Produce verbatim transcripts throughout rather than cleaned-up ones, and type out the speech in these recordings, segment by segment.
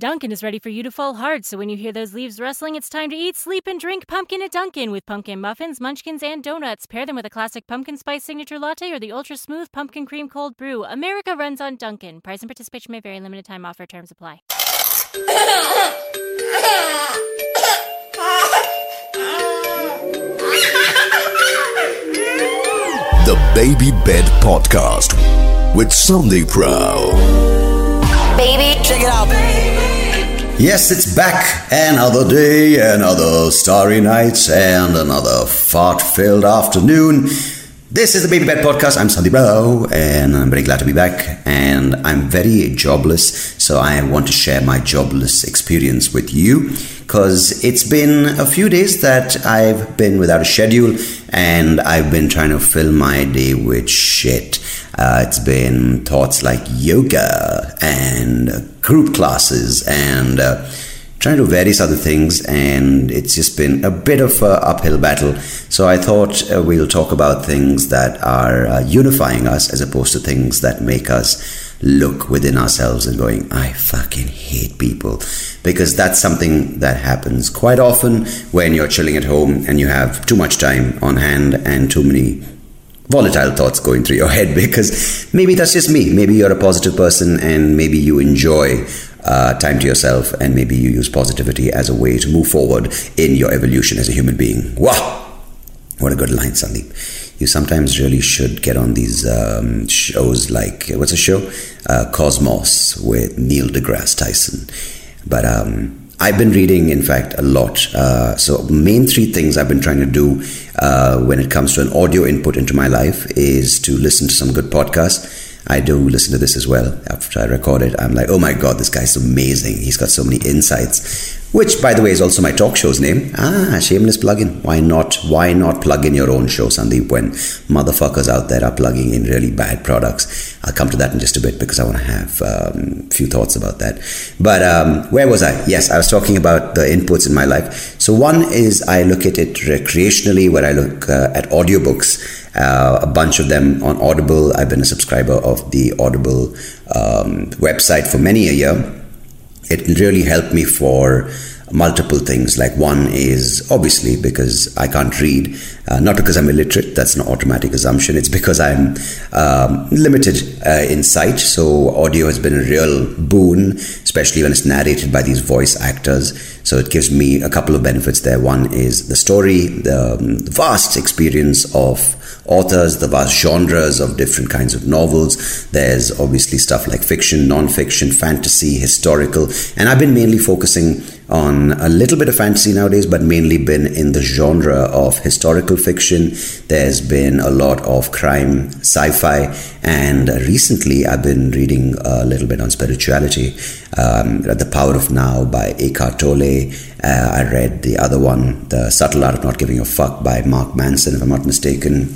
Dunkin' is ready for you to fall hard, so when you hear those leaves rustling, it's time to eat, sleep, and drink pumpkin at Dunkin'. With pumpkin muffins, munchkins, and donuts. Pair them with a classic pumpkin spice signature latte or the ultra-smooth pumpkin cream cold brew. America runs on Dunkin'. Price and participation may vary. Limited time offer. Terms apply. The Baby Bed Podcast with Sandeep Rao. Baby, check it out. Yes, it's back. Another day, another starry night, and another fart-filled afternoon. This is the Baby Bed Podcast. I'm Sandeep Rao, and I'm very glad to be back. And I'm very jobless, so I want to share my jobless experience with you, because it's been a few days that I've been without a schedule, and I've been trying to fill my day with shit. Uh, it's been thoughts like yoga and group classes and uh, trying to do various other things, and it's just been a bit of an uphill battle. So I thought uh, we'll talk about things that are uh, unifying us as opposed to things that make us look within ourselves and going, I fucking hate people. Because that's something that happens quite often when you're chilling at home and you have too much time on hand and too many volatile thoughts going through your head, because maybe that's just me. Maybe you're a positive person and maybe you enjoy uh, time to yourself, and maybe you use positivity as a way to move forward in your evolution as a human being. Wow! What a good line, Sandeep. You sometimes really should get on these um, shows like, what's a show? Uh, Cosmos with Neil deGrasse Tyson. But um, I've been reading, in fact, a lot. Uh, so main three things I've been trying to do uh, when it comes to an audio input into my life is to listen to some good podcasts. I do listen to this as well. After I record it, I'm like, oh my God, this guy's amazing. He's got so many insights. Which, by the way, is also my talk show's name. Ah, shameless plug-in. Why not? Why not plug in your own show, Sandeep, when motherfuckers out there are plugging in really bad products? I'll come to that in just a bit, because I want to have um, a few thoughts about that. But um, where was I? Yes, I was talking about the inputs in my life. So one is I look at it recreationally, where I look uh, at audiobooks. Uh, a bunch of them on Audible. I've been a subscriber of the Audible um, website for many a year. It really helped me for multiple things. Like, one is obviously because I can't read, uh, not because I'm illiterate. That's an automatic assumption. It's because I'm um, limited uh, in sight. So audio has been a real boon, especially when it's narrated by these voice actors. So it gives me a couple of benefits there. One is the story, the um, vast experience of authors, the vast genres of different kinds of novels. There's obviously stuff like fiction, non-fiction, fantasy, historical. And I've been mainly focusing on a little bit of fantasy nowadays, but mainly been in the genre of historical fiction. There's been a lot of crime, sci-fi, and recently I've been reading a little bit on spirituality. Um, The Power of Now by Eckhart Tolle. Uh, I read the other one, The Subtle Art of Not Giving a Fuck by Mark Manson, if I'm not mistaken.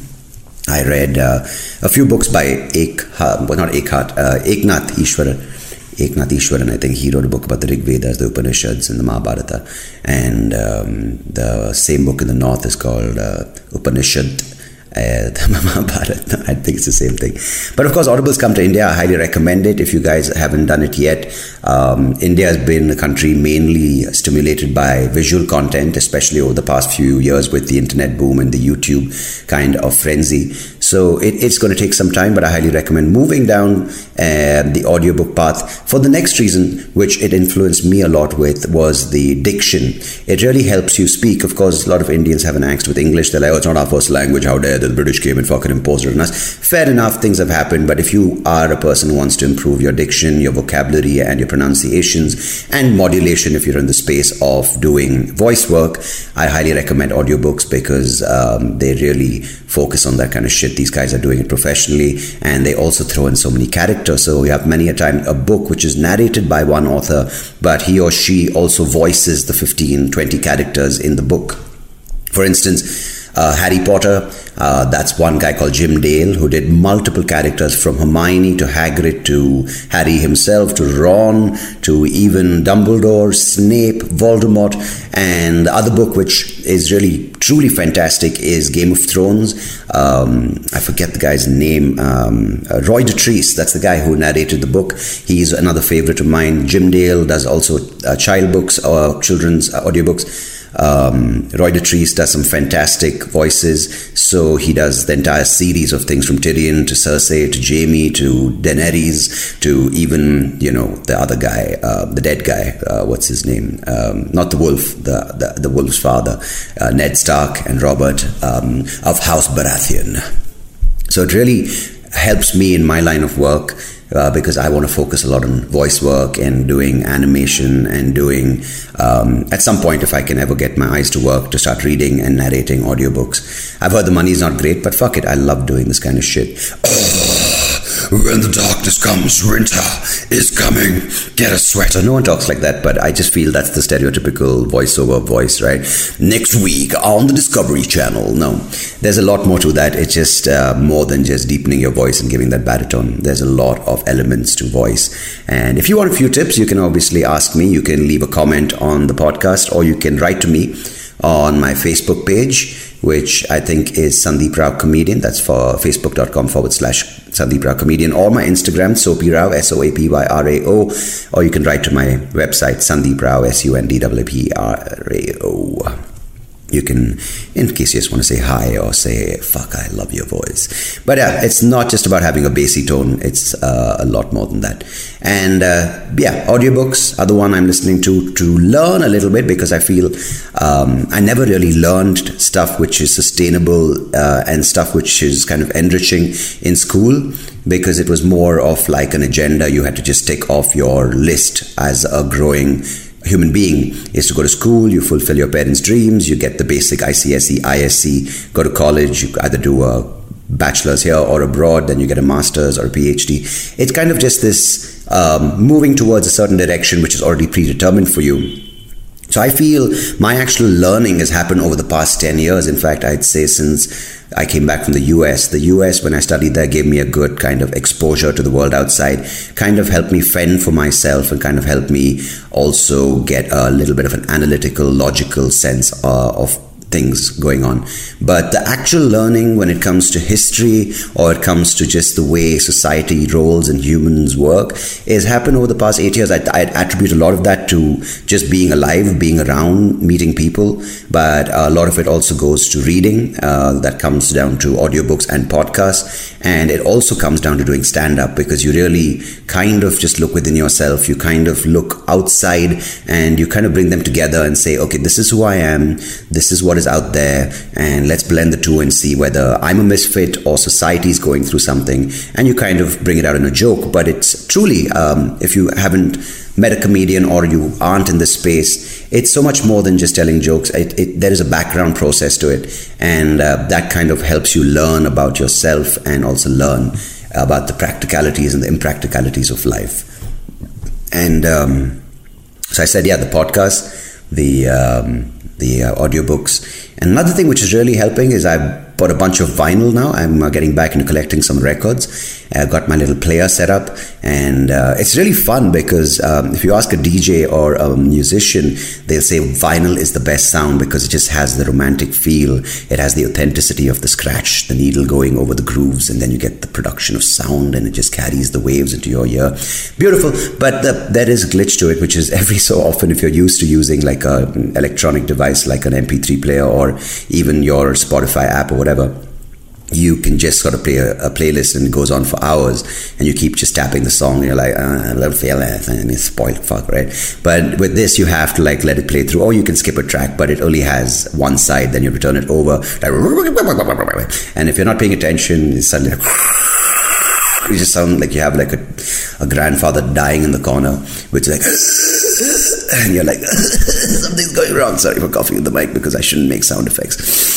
I read uh, a few books by Eckhart, well, not Eckhart, uh, Eknath Easwaran. Eknath Easwaran, I think he wrote a book about the Rig Vedas, the Upanishads, and the Mahabharata. And um, the same book in the north is called uh, Upanishad. Uh, Mahabharata. I think it's the same thing. But of course, Audible's come to India. I highly recommend it if you guys haven't done it yet. Um, India has been a country mainly stimulated by visual content, especially over the past few years with the internet boom and the YouTube kind of frenzy. So it, it's going to take some time, but I highly recommend moving down uh, the audiobook path. For the next reason, which it influenced me a lot with, was the diction. It really helps you speak. Of course, a lot of Indians have an angst with English. They're like, oh, it's not our first language. How dare the British came and fucking imposed it on us. Fair enough, things have happened. But if you are a person who wants to improve your diction, your vocabulary, and your pronunciations, and modulation if you're in the space of doing voice work, I highly recommend audiobooks, because um, they really focus on that kind of shit. These guys are doing it professionally, and they also throw in so many characters. So you have many a time a book which is narrated by one author, but he or she also voices the fifteen, twenty characters in the book. For instance, uh, Harry Potter. Uh, that's one guy called Jim Dale, who did multiple characters from Hermione to Hagrid to Harry himself to Ron to even Dumbledore, Snape, Voldemort. And the other book which is really truly fantastic is Game of Thrones. Um, I forget the guy's name. Um, uh, Roy Dotrice, that's the guy who narrated the book. He's another favorite of mine. Jim Dale does also uh, child books or children's uh, audiobooks. Um, Roy Dotrice does some fantastic voices, so he does the entire series of things from Tyrion to Cersei to Jaime to Daenerys to even, you know, the other guy, uh, the dead guy, uh, what's his name, um, not the wolf, the, the, the wolf's father, uh, Ned Stark and Robert um, of House Baratheon. So it really helps me in my line of work uh, because I want to focus a lot on voice work and doing animation and doing, um, at some point if I can ever get my eyes to work, to start reading and narrating audiobooks. I've heard the money is not great, but fuck it, I love doing this kind of shit. Oh, when the darkness comes, winter is coming, get a sweater. No one talks like that, but I just feel that's the stereotypical voiceover voice, right? Next week on the Discovery Channel. No, there's a lot more to that. It's just uh, more than just deepening your voice and giving that baritone. There's a lot of elements to voice. And if you want a few tips, you can obviously ask me. You can leave a comment on the podcast, or you can write to me on my Facebook page, which I think is Sandeep Rao Comedian. That's for facebook.com forward slash Sandeep Rao Comedian, or my Instagram, Soapy Rao, S O A P Y R A O, or you can write to my website, Sandeep Rao, S U N D W P R A O. You can, in case you just want to say hi or say, fuck, I love your voice. But yeah, it's not just about having a bassy tone. It's uh, a lot more than that. And uh, yeah, audiobooks are the one I'm listening to to learn a little bit, because I feel um, I never really learned stuff which is sustainable uh, and stuff which is kind of enriching in school, because it was more of like an agenda. You had to just tick off your list as a growing human being, is to go to school, you fulfill your parents' dreams, you get the basic I C S E, I S C, go to college, you either do a bachelor's here or abroad, then you get a master's or a PhD. It's kind of just this um, moving towards a certain direction which is already predetermined for you. So I feel my actual learning has happened over the past ten years. In fact, I'd say since I came back from the U S. The U S, when I studied there, gave me a good kind of exposure to the world outside, kind of helped me fend for myself, and kind of helped me also get a little bit of an analytical, logical sense uh, of things going on. But the actual learning when it comes to history, or it comes to just the way society rolls and humans work, has happened over the past eight years. I, I attribute a lot of that to just being alive, being around, meeting people. But a lot of it also goes to reading. Uh, that comes down to audiobooks and podcasts. And it also comes down to doing stand-up, because you really kind of just look within yourself. You kind of look outside and you kind of bring them together and say, okay, this is who I am. This is what is out there, and let's blend the two and see whether I'm a misfit or society is going through something. And you kind of bring it out in a joke, but it's truly, um, if you haven't met a comedian or you aren't in this space, it's so much more than just telling jokes. It, it, there is a background process to it, and uh, that kind of helps you learn about yourself and also learn about the practicalities and the impracticalities of life. And um, so I said, yeah, the podcast, the... Um, the uh, audiobooks. And another thing which is really helping is I've bought a bunch of vinyl now. I'm uh, getting back into collecting some records. I've got my little player set up, and uh, it's really fun, because um, if you ask a D J or a musician, they'll say vinyl is the best sound because it just has the romantic feel. It has the authenticity of the scratch, the needle going over the grooves, and then you get the production of sound, and it just carries the waves into your ear. Beautiful. But the, there is a glitch to it, which is every so often, if you're used to using like an electronic device, like an M P three player or even your Spotify app or whatever, you can just sort of play a, a playlist and it goes on for hours, and you keep just tapping the song and you're like, ah, I don't feel anything, and it's spoiled fuck, right? But with this, you have to like let it play through, or you can skip a track, but it only has one side, then you return it over. And if you're not paying attention, it's suddenly like, you just sound like you have like a, a grandfather dying in the corner, which is like, and you're like, something's going wrong. Sorry for coughing at the mic, because I shouldn't make sound effects.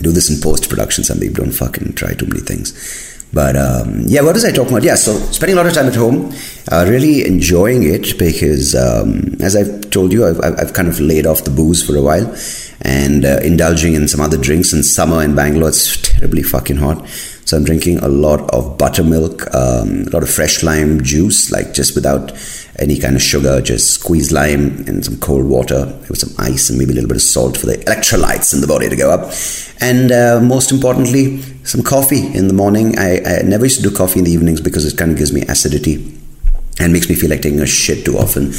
Do this in post-production, Sandeep. Don't fucking try too many things. But um, yeah, what was I talking about? Yeah, so spending a lot of time at home, uh, really enjoying it because, um, as I've told you, I've, I've kind of laid off the booze for a while and uh, indulging in some other drinks. In summer in Bangalore, it's terribly fucking hot. So I'm drinking a lot of buttermilk, um, a lot of fresh lime juice, like just without any kind of sugar, just squeeze lime and some cold water with some ice and maybe a little bit of salt for the electrolytes in the body to go up. And uh, most importantly, some coffee in the morning. I, I never used to do coffee in the evenings because it kind of gives me acidity and makes me feel like taking a shit too often.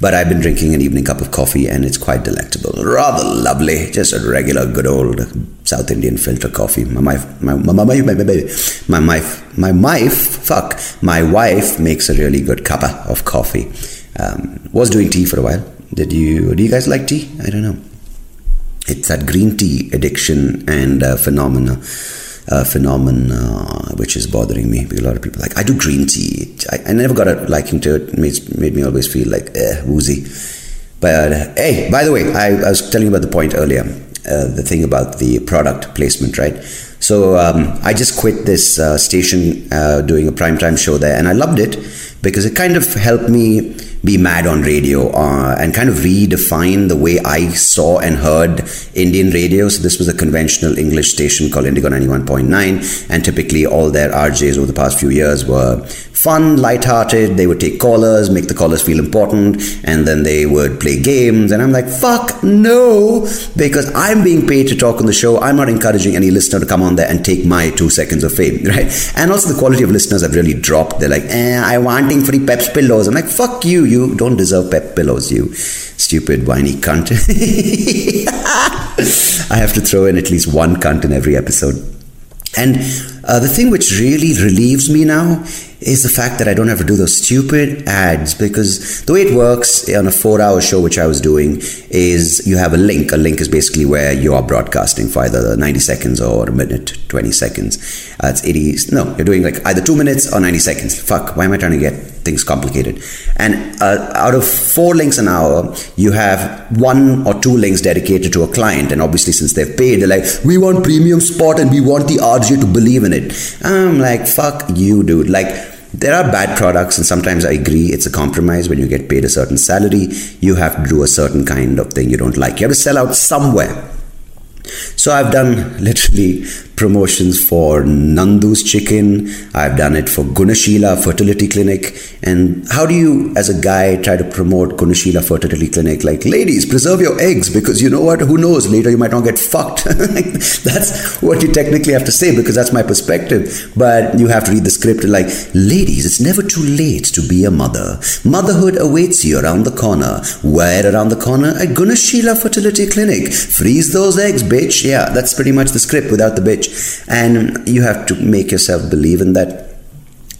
But I've been drinking an evening cup of coffee and it's quite delectable. Rather lovely. Just a regular, good old South Indian filter coffee. My wife, my, my, my, my, my, my, wife, my wife, fuck, my wife makes a really good cuppa of coffee. Um, was doing tea for a while. Did you, do you guys like tea? I don't know. It's that green tea addiction and uh, phenomena. Uh, phenomena which is bothering me because a lot of people are like, I do green tea. I, I never got a liking to it. It made, made me always feel like eh, woozy. But uh, hey, by the way, I, I was telling you about the point earlier, uh, the thing about the product placement, right? So um, I just quit this uh, station uh, doing a primetime show there, and I loved it because it kind of helped me be mad on radio uh, and kind of redefine the way I saw and heard Indian radio. So this was a conventional English station called Indigo ninety-one point nine, and typically all their R Js over the past few years were fun, lighthearted. They would take callers, make the callers feel important, and then they would play games. And I'm like, fuck no, because I'm being paid to talk on the show. I'm not encouraging any listener to come on there and take my two seconds of fame, right? And also the quality of listeners have really dropped. They're like, eh, I wanting free Peps pillows. I'm like, fuck you. You don't deserve Pep pillows, you stupid, whiny cunt. I have to throw in at least one cunt in every episode. And uh, the thing which really relieves me now is the fact that I don't have to do those stupid ads, because the way it works on a four-hour show, which I was doing, is you have a link. A link is basically where you are broadcasting for either ninety seconds or a minute, twenty seconds. Uh, it's eighty... No, you're doing like either two minutes or ninety seconds. Fuck, why am I trying to get things complicated? And uh, out of four links an hour, you have one or two links dedicated to a client. And obviously, since they've paid, they're like, we want premium spot and we want the R J to believe in it. I'm like, fuck you, dude. Like... There are bad products, and sometimes I agree it's a compromise. When you get paid a certain salary, you have to do a certain kind of thing you don't like. You have to sell out somewhere. So I've done literally promotions for Nandu's Chicken. I've done it for Gunasheela Fertility Clinic. And how do you, as a guy, try to promote Gunasheela Fertility Clinic? Like, ladies, preserve your eggs because you know what? Who knows? Later you might not get fucked. That's what you technically have to say because that's my perspective. But you have to read the script like, ladies, it's never too late to be a mother. Motherhood awaits you around the corner. Where around the corner? At Gunasheela Fertility Clinic. Freeze those eggs, bitch. Yeah, that's pretty much the script without the bitch. And you have to make yourself believe in that.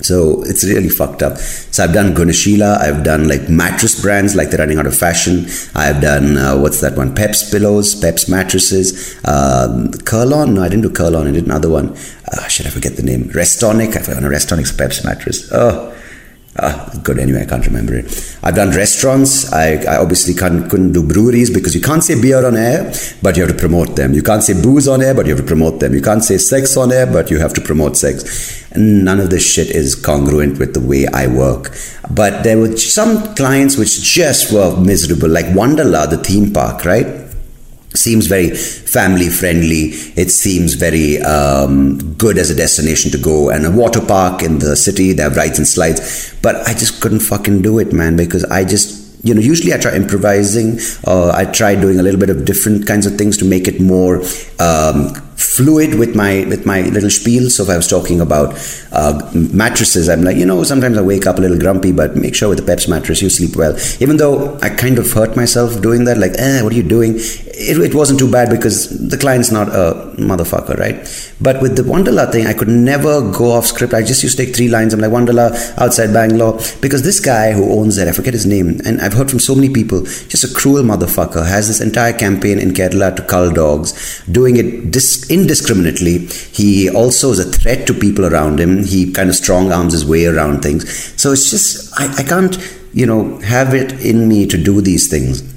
So it's really fucked up. So I've done Gunasheela. I've done like mattress brands, like they're running out of fashion. I've done, uh, what's that one? Peps pillows, Peps mattresses. Uh, Curlon? No, I didn't do Curlon. I did another one. Uh, should I forget the name? Restonic. I've done a Restonic's Peps mattress. Oh. Uh, good, anyway, I can't remember it. I've done restaurants. I, I obviously can't, couldn't do breweries because you can't say beer on air, but you have to promote them. You can't say booze on air, but you have to promote them. You can't say sex on air, but you have to promote sex. And none of this shit is congruent with the way I work. But there were some clients which just were miserable, like Wonderla, the theme park, right? Seems very family friendly. It seems very um, good as a destination to go. And a water park in the city, they have rides and slides. But I just couldn't fucking do it, man, because I just, you know, usually I try improvising. Uh, I try doing a little bit of different kinds of things to make it more um, fluid with my with my little spiel. So if I was talking about uh, mattresses, I'm like, you know, sometimes I wake up a little grumpy, but make sure with the Peps mattress you sleep well. Even though I kind of hurt myself doing that, like, eh, what are you doing? It, it wasn't too bad because the client's not a motherfucker, right? But with the Wonderla thing, I could never go off script. I just used to take three lines. I'm like, Wonderla, outside Bangalore. Because this guy who owns it, I forget his name, and I've heard from so many people, just a cruel motherfucker, has this entire campaign in Kerala to cull dogs, doing it dis- indiscriminately. He also is a threat to people around him. He kind of strong arms his way around things. So it's just, I, I can't, you know, have it in me to do these things.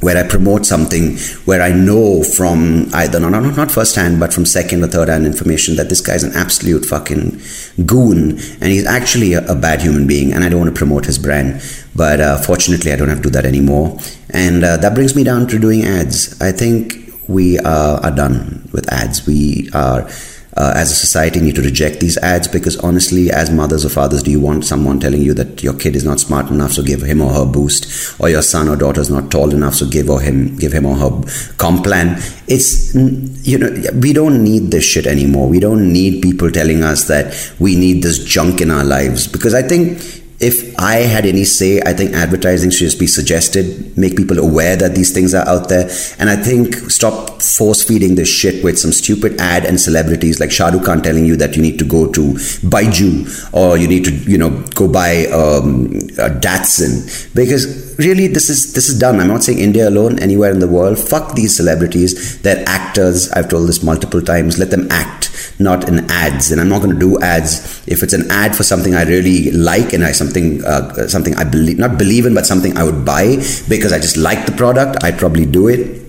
where I promote something, where I know from either, no, no, not first-hand, but from second or third-hand information that this guy's an absolute fucking goon, and he's actually a, a bad human being, and I don't want to promote his brand. But uh, fortunately, I don't have to do that anymore. And uh, that brings me down to doing ads. I think we uh, are done with ads. We are... Uh, as a society, need to reject these ads, because honestly, as mothers or fathers, do you want someone telling you that your kid is not smart enough, so give him or her Boost, or your son or daughter is not tall enough, so give or him give him or her Complan? It's, you know, we don't need this shit anymore. We don't need people telling us that we need this junk in our lives, because I think if I had any say, I think advertising should just be suggested, make people aware that these things are out there. And I think stop force feeding this shit with some stupid ad and celebrities like Shah Rukh Khan telling you that you need to go to Baiju or you need to, you know, go buy um, a Datsun. Because really, this is this is done. I'm not saying India alone, anywhere in the world. Fuck these celebrities. They're actors. I've told this multiple times. Let them act, not in ads. And I'm not going to do ads. If it's an ad for something I really like and I something uh, something I believe not believe in, but something I would buy because I just like the product, I'd probably do it.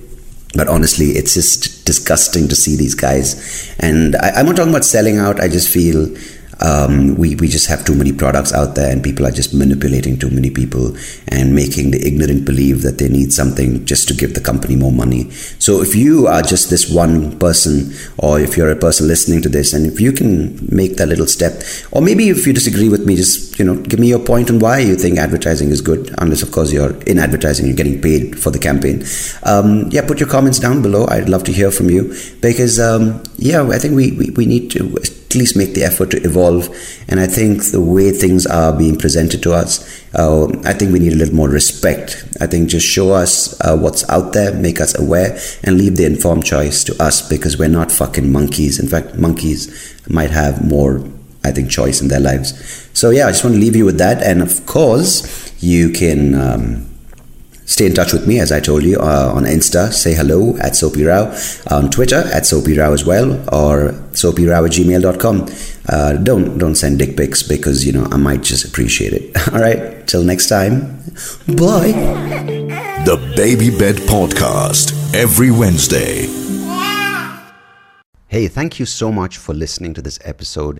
But honestly, it's just disgusting to see these guys. And I, I'm not talking about selling out. I just feel um, we, we just have too many products out there, and people are just manipulating too many people and making the ignorant believe that they need something just to give the company more money. So if you are just this one person, or if you're a person listening to this, and if you can make that little step, or maybe if you disagree with me, just, you know, give me your point on why you think advertising is good, unless of course you're in advertising, you're getting paid for the campaign. Um, yeah, put your comments down below. I'd love to hear from you, because um, yeah, I think we, we, we need to at least make the effort to evolve. And I think the way things are being presented to us, uh, I think we need a little more respect. I think just show us uh, what's out there, make us aware, and leave the informed choice to us, because we're not fucking monkeys. In fact, monkeys might have more, I think, choice in their lives. So yeah, I just want to leave you with that. And of course, you can... Um, Stay in touch with me, as I told you, uh, on Insta. Say hello at Soapy Rao. On Twitter, at Soapy Rao as well, or soapyrao at gmail dot com. Uh, don't, don't send dick pics, because, you know, I might just appreciate it. All right, till next time. Bye. The Baby Bed Podcast, every Wednesday. Hey, thank you so much for listening to this episode.